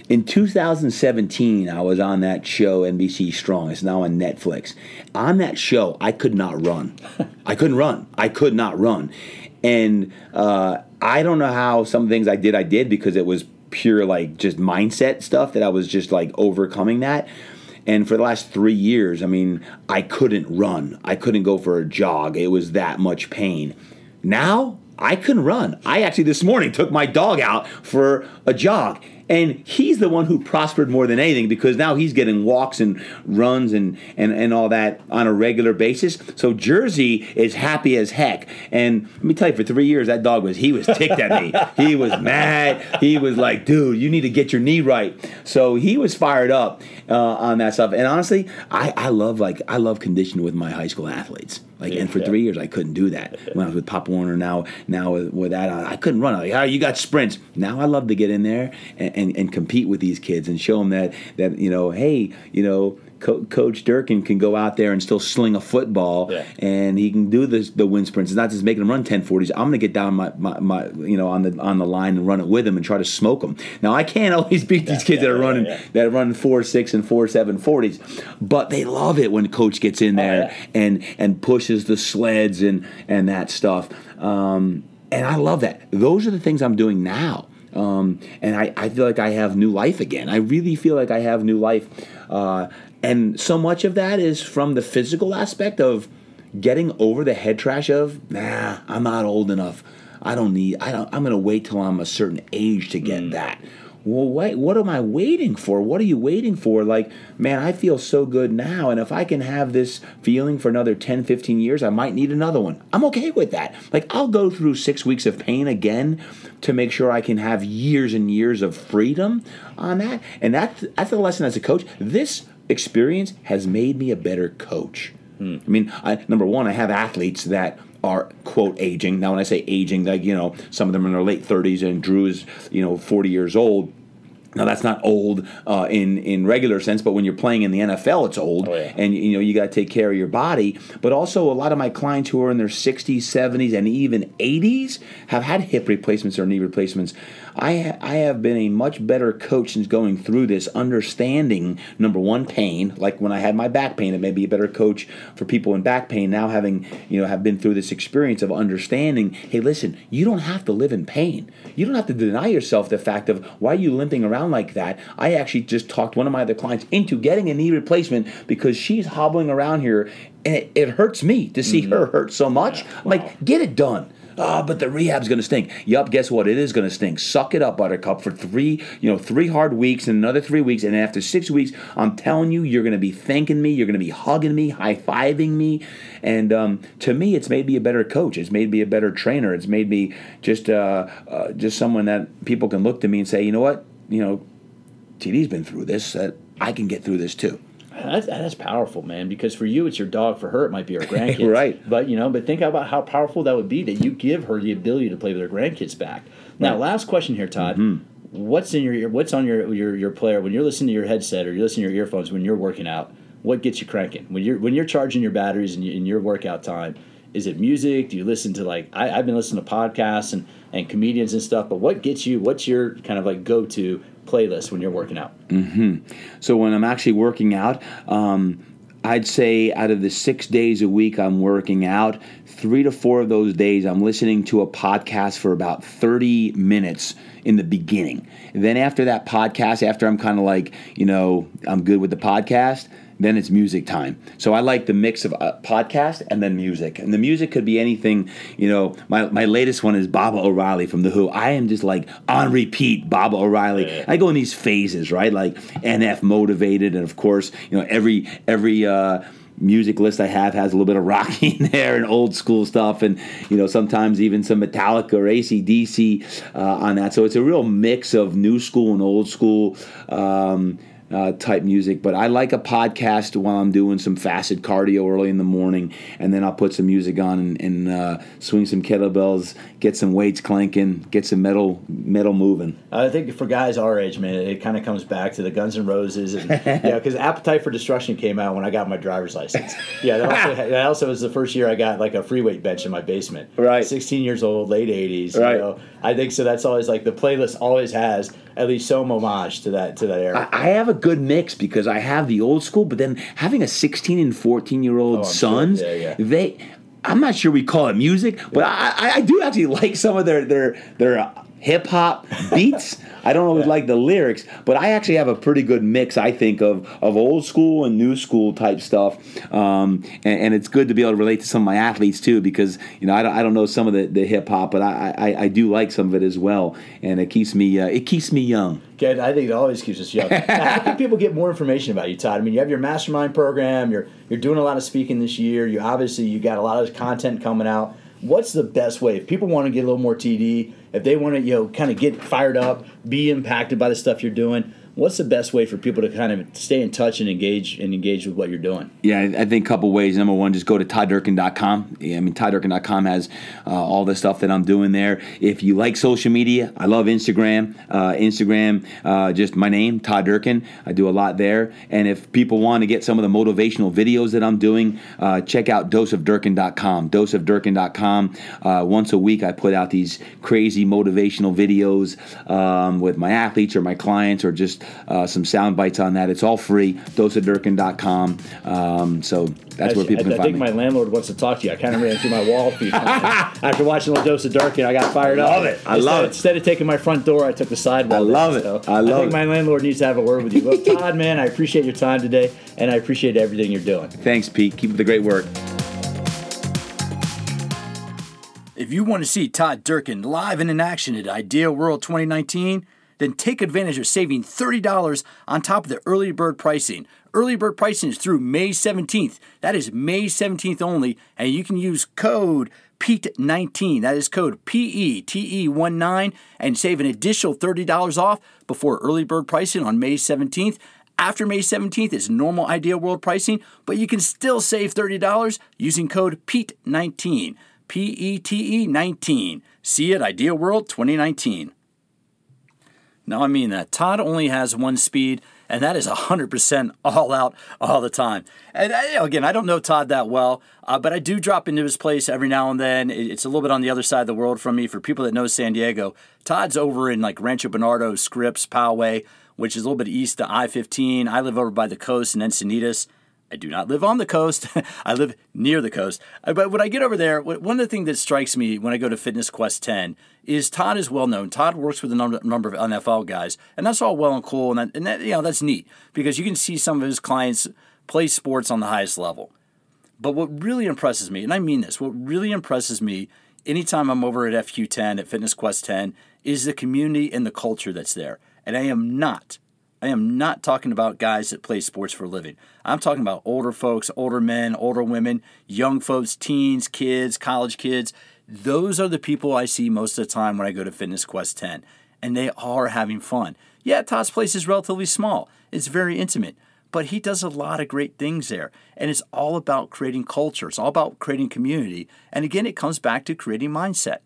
In two thousand seventeen, I was on that show, N B C Strong. It's now on Netflix. On that show, I could not run. I couldn't run. I could not run. And uh, I don't know how some things I did, I did, because it was pure, like, just mindset stuff that I was just, like, overcoming that. And for the last three years, I mean, I couldn't run. I couldn't go for a jog. It was that much pain. Now, I couldn't run. I actually this morning took my dog out for a jog, And he's the one who prospered more than anything, because now he's getting walks and runs and, and, and all that on a regular basis. So Jersey is happy as heck. And let me tell you, for three years, that dog was, he was ticked at me. He was mad. He was like, dude, you need to get your knee right. So he was fired up uh, on that stuff. And honestly, I, I love like I love conditioning with my high school athletes. Like, yeah, and for yeah. three years, I couldn't do that. When I was with Pop Warner, now now with, with that, I couldn't run. Like, oh, you got sprints. Now I love to get in there and, and, and compete with these kids and show them that, that you know, hey, you know, Co- Coach Durkin can go out there and still sling a football, yeah. and he can do this, the wind sprints. It's not just making him run ten forties. I'm going to get down my, my, my you know on the on the line and run it with him and try to smoke him. Now I can't always beat these yeah, kids yeah, that are yeah, running yeah. that are running four six and four seven forties, but they love it when Coach gets in there oh, yeah. and and pushes the sleds and and that stuff. Um, and I love that. Those are the things I'm doing now. Um, and I, I feel like I have new life again. I really feel like I have new life. Uh, And so much of that is from the physical aspect of getting over the head trash of, nah, I'm not old enough. I don't need, I don't, I'm going to wait till I'm a certain age to get mm. that. Well, wait, what am I waiting for? What are you waiting for? Like, man, I feel so good now. And if I can have this feeling for another ten, fifteen years, I might need another one. I'm okay with that. Like, I'll go through six weeks of pain again to make sure I can have years and years of freedom on that. And that's, that's the lesson as a coach. This experience has made me a better coach. Hmm. I mean, I, number one, I have athletes that are, quote, aging. Now, when I say aging, like, you know, some of them are in their late thirties, and Drew is, you know, forty years old. Now, that's not old uh, in, in regular sense, but when you're playing in the N F L, it's old. Oh, yeah. And, you know, you got to take care of your body. But also, a lot of my clients who are in their sixties, seventies, and even eighties have had hip replacements or knee replacements. I ha- I have been a much better coach since going through this, understanding, number one, pain. Like when I had my back pain, it made me a better coach for people in back pain. Now having, you know, have been through this experience of understanding, hey, listen, you don't have to live in pain. You don't have to deny yourself the fact of, why are you limping around like that? I actually just talked one of my other clients into getting a knee replacement because she's hobbling around here, and it, it hurts me to see mm-hmm. her hurt so much. Yeah. I'm wow. like, get it done. Ah, oh, but the rehab's going to stink. Yup, guess what? It is going to stink. Suck it up, Buttercup, for three, you know, three hard weeks and another three weeks. And after six weeks, I'm telling you, you're going to be thanking me. You're going to be hugging me, high-fiving me. And um, to me, it's made me a better coach. It's made me a better trainer. It's made me just uh, uh, just someone that people can look to me and say, you know what? You know, T D's been through this. Uh, I can get through this too. That's, that's powerful, man. Because for you, it's your dog. For her, it might be her grandkids. Right. But you know, but think about how powerful that would be, that you give her the ability to play with her grandkids back. Now, right. Last question here, Todd. Mm-hmm. What's in your what's on your, your your player when you're listening to your headset or you're listening to your earphones when you're working out? What gets you cranking when you're when you're charging your batteries in, in your workout time? Is it music? Do you listen to, like, I, I've been listening to podcasts and, and comedians and stuff, but what gets you, what's your kind of like go-to playlist when you're working out? Mm-hmm. So when I'm actually working out, um, I'd say out of the six days a week I'm working out, three to four of those days I'm listening to a podcast for about thirty minutes in the beginning. And then after that podcast, after I'm kind of like, you know, I'm good with the podcast, then it's music time. So I like the mix of uh, podcast and then music. And the music could be anything. You know, my, my latest one is Baba O'Reilly from The Who. I am just like on repeat Baba O'Reilly. Yeah. I go in these phases, right? Like N F Motivated, and of course, you know, every every uh, music list I have has a little bit of rock in there and old school stuff, and you know, sometimes even some Metallica or A C D C uh, on that. So it's a real mix of new school and old school. Um, Uh, type music, but I like a podcast while I'm doing some fasted cardio early in the morning, and then I'll put some music on and, and uh, swing some kettlebells, get some weights clanking, get some metal metal moving. I think for guys our age, man, it, it kind of comes back to the Guns N' Roses, and yeah, because Appetite for Destruction came out when I got my driver's license. Yeah, that also, that also was the first year I got like a free weight bench in my basement. Right, sixteen years old, late eighties. Right, you know? I think so. That's always like the playlist always has at least some homage to that to that era. I, I have a good mix because I have the old school, but then having a sixteen and fourteen year old oh, sons, sure. yeah, yeah. they I'm not sure we call it music, but yeah. I, I do actually like some of their their their hip-hop beats. I don't always like the lyrics, but I actually have a pretty good mix, I think, of, of old school and new school type stuff. Um, and, and it's good to be able to relate to some of my athletes, too, because, you know, I don't, I don't know some of the, the hip-hop, but I, I, I do like some of it as well. And it keeps me uh, it keeps me young. Okay, I think it always keeps us young. Now, how can people get more information about you, Todd? I mean, you have your mastermind program. You're you're doing a lot of speaking this year. You obviously you got a lot of content coming out. What's the best way? If people want to get a little more T D, if they want to, you know, kind of get fired up, be impacted by the stuff you're doing, what's the best way for people to kind of stay in touch and engage and engage with what you're doing? Yeah, I think a couple ways. Number one, just go to Todd Durkin dot com. I mean, Todd Durkin dot com has uh, all the stuff that I'm doing there. If you like social media, I love Instagram. Uh, Instagram, uh, just my name, Todd Durkin. I do a lot there. And if people want to get some of the motivational videos that I'm doing, uh, check out dose of durkin dot com. dose of durkin dot com. Uh, once a week, I put out these crazy motivational videos um, with my athletes or my clients or just Uh, some sound bites on that. It's all free. dose of durkin dot com. Um, so that's I, where people I, can I find me. I think my landlord wants to talk to you. I kind of ran through my wall. After watching a little Dose of Durkin, I got fired up. I love up. it. I instead, love it. Instead of taking my front door, I took the sidewalk. I love it. So I love it. I think it. my landlord needs to have a word with you. Look, Todd, man, I appreciate your time today, and I appreciate everything you're doing. Thanks, Pete. Keep up the great work. If you want to see Todd Durkin live and in action at Idea World twenty nineteen, then take advantage of saving thirty dollars on top of the early bird pricing. Early bird pricing is through May seventeenth. That is May seventeenth only, and you can use code P E T E nineteen. That is code P E T E nineteen and save an additional thirty dollars off before early bird pricing on May seventeenth. After May seventeenth is normal Idea World pricing, but you can still save thirty dollars using code P E T E nineteen. P E T E nineteen. See you at Idea World twenty nineteen. No, I mean that. Todd only has one speed, and that is one hundred percent all out all the time. And I, again, I don't know Todd that well, uh, but I do drop into his place every now and then. It's a little bit on the other side of the world from me. For people that know San Diego, Todd's over in like Rancho Bernardo, Scripps, Poway, which is a little bit east of I fifteen. I live over by the coast in Encinitas. I do not live on the coast. I live near the coast. But when I get over there, one of the things that strikes me when I go to Fitness Quest ten is Todd is well known. Todd works with a number of N F L guys, and that's all well and cool, and that, and that, you know, that's neat because you can see some of his clients play sports on the highest level. But what really impresses me, and I mean this, what really impresses me anytime I'm over at F Q ten, at Fitness Quest ten, is the community and the culture that's there. And I am not I am not talking about guys that play sports for a living. I'm talking about older folks, older men, older women, young folks, teens, kids, college kids. Those are the people I see most of the time when I go to Fitness Quest ten, and they are having fun. Yeah, Todd's place is relatively small. It's very intimate, but he does a lot of great things there, and it's all about creating culture. It's all about creating community, and again, it comes back to creating mindset.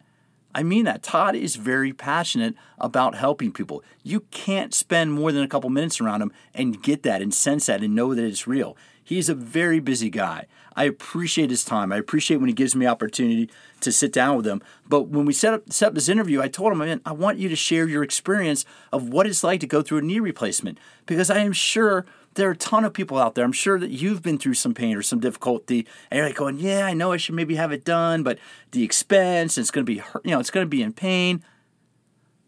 I mean that. Todd is very passionate about helping people. You can't spend more than a couple minutes around him and get that and sense that and know that it's real. He's a very busy guy. I appreciate his time. I appreciate when he gives me opportunity to sit down with him. But when we set up, set up this interview, I told him, man, I want you to share your experience of what it's like to go through a knee replacement, because I am sure there are a ton of people out there. I'm sure that you've been through some pain or some difficulty, and you're like going, yeah, I know I should maybe have it done, but the expense, it's going to be hurt, you know, it's going to be in pain.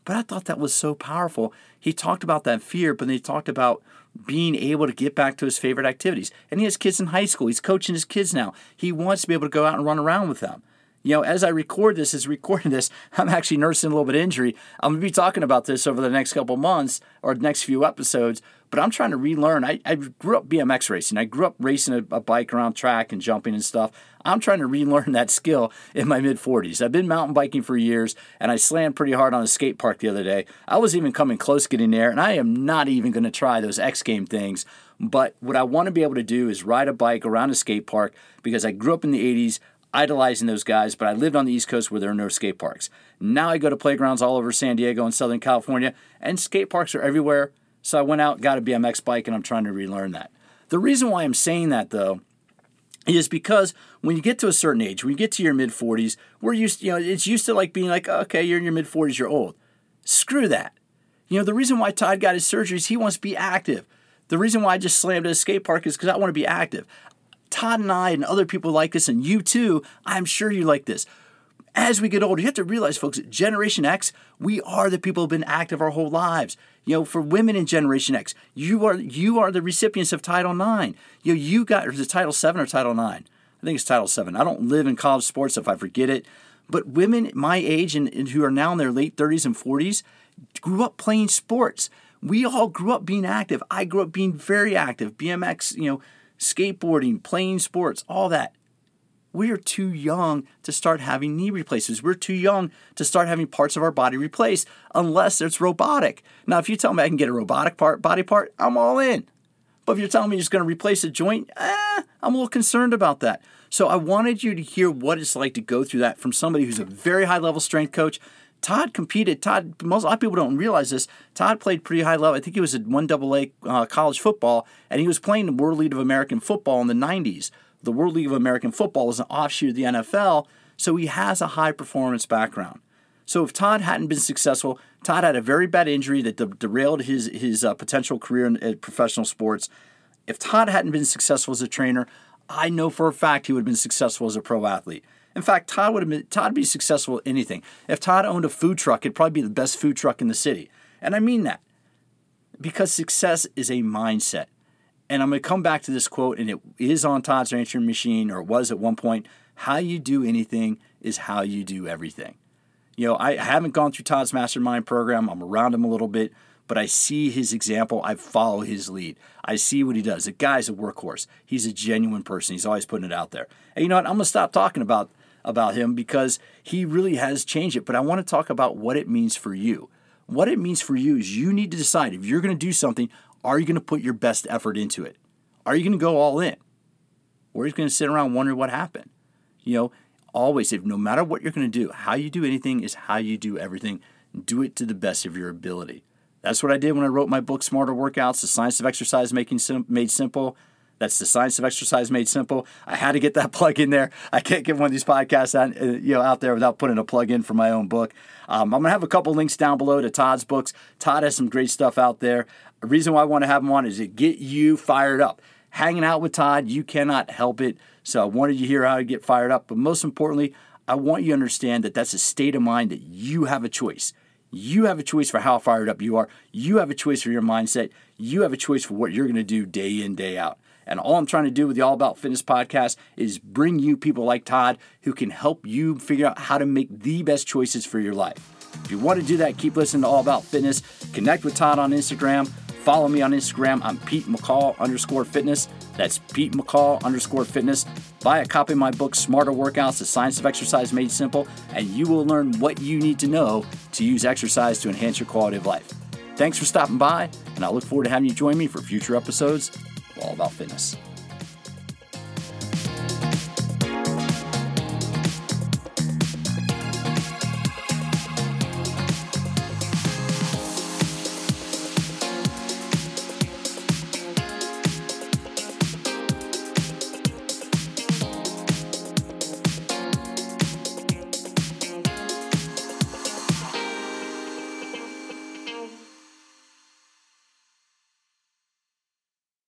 But I thought that was so powerful. He talked about that fear, but then he talked about being able to get back to his favorite activities. And he has kids in high school. He's coaching his kids now. He wants to be able to go out and run around with them. You know, as I record this, as recording this, I'm actually nursing a little bit of injury. I'm going to be talking about this over the next couple months or the next few episodes, but I'm trying to relearn. I, I grew up B M X racing. I grew up racing a, a bike around track and jumping and stuff. I'm trying to relearn that skill in my mid-forties. I've been mountain biking for years, and I slammed pretty hard on a skate park the other day. I was even coming close getting there, and I am not even going to try those X Game things. But what I want to be able to do is ride a bike around a skate park, because I grew up in the eighties, idolizing those guys, but I lived on the East Coast where there are no skate parks. Now I go to playgrounds all over San Diego and Southern California, and skate parks are everywhere. So I went out, got a B M X bike, and I'm trying to relearn that. The reason why I'm saying that, though, is because when you get to a certain age, when you get to your mid-forties, we're used to, you know, it's used to like being like, okay, you're in your mid-forties, you're old. Screw that. You know, the reason why Todd got his surgery is he wants to be active. The reason why I just slammed at a skate park is because I want to be active. Todd and I and other people like this, and you too, I'm sure you like this. As we get older, you have to realize, folks, Generation X, we are the people who have been active our whole lives. You know, for women in Generation X, you are you are the recipients of Title nine. You know, you got, or is it Title seven or Title nine? I think it's Title seven. I don't live in college sports, so if I forget it. But women my age and, and who are now in their late thirties and forties grew up playing sports. We all grew up being active. I grew up being very active. B M X, you know, skateboarding, playing sports, all that. We're too young to start having knee replacements. We're too young to start having parts of our body replaced unless it's robotic. Now, if you tell me I can get a robotic part, body part, I'm all in. But if you're telling me you're just going to replace a joint, eh, I'm a little concerned about that. So I wanted you to hear what it's like to go through that from somebody who's a very high-level strength coach. Todd competed. Todd, most, a lot of people don't realize this. Todd played pretty high level. I think he was at one double A uh, college football, and he was playing the World League of American Football in the nineties. The World League of American Football is an offshoot of the N F L, so he has a high-performance background. So if Todd hadn't been successful, Todd had a very bad injury that de- derailed his, his uh, potential career in uh, professional sports. If Todd hadn't been successful as a trainer, I know for a fact he would have been successful as a pro athlete. In fact, Todd would have been, Todd would be successful at anything. If Todd owned a food truck, it'd probably be the best food truck in the city. And I mean that because success is a mindset. And I'm going to come back to this quote, and it is on Todd's answering machine, or it was at one point. How you do anything is how you do everything. You know, I haven't gone through Todd's mastermind program. I'm around him a little bit, but I see his example. I follow his lead. I see what he does. The guy's a workhorse. He's a genuine person. He's always putting it out there. And you know what? I'm going to stop talking about about him because he really has changed it. But I want to talk about what it means for you. What it means for you is you need to decide if you're going to do something, are you going to put your best effort into it? Are you going to go all in? Or are you going to sit around wondering what happened? You know, always, if no matter what you're going to do, how you do anything is how you do everything. Do it to the best of your ability. That's what I did when I wrote my book, Smarter Workouts, The Science of Exercise Making Sim- Made Simple. That's The Science of Exercise Made Simple. I had to get that plug in there. I can't get one of these podcasts out, you know, out there without putting a plug in for my own book. Um, I'm going to have a couple links down below to Todd's books. Todd has some great stuff out there. The reason why I want to have him on is to get you fired up. Hanging out with Todd, you cannot help it. So I wanted you to hear how to get fired up. But most importantly, I want you to understand that that's a state of mind that you have a choice. You have a choice for how fired up you are. You have a choice for your mindset. You have a choice for what you're going to do day in, day out. And all I'm trying to do with the All About Fitness podcast is bring you people like Todd who can help you figure out how to make the best choices for your life. If you want to do that, keep listening to All About Fitness. Connect with Todd on Instagram. Follow me on Instagram. I'm Pete McCall underscore fitness. That's Pete McCall underscore fitness. Buy a copy of my book, Smarter Workouts, The Science of Exercise Made Simple, and you will learn what you need to know to use exercise to enhance your quality of life. Thanks for stopping by, and I look forward to having you join me for future episodes of All About Fitness.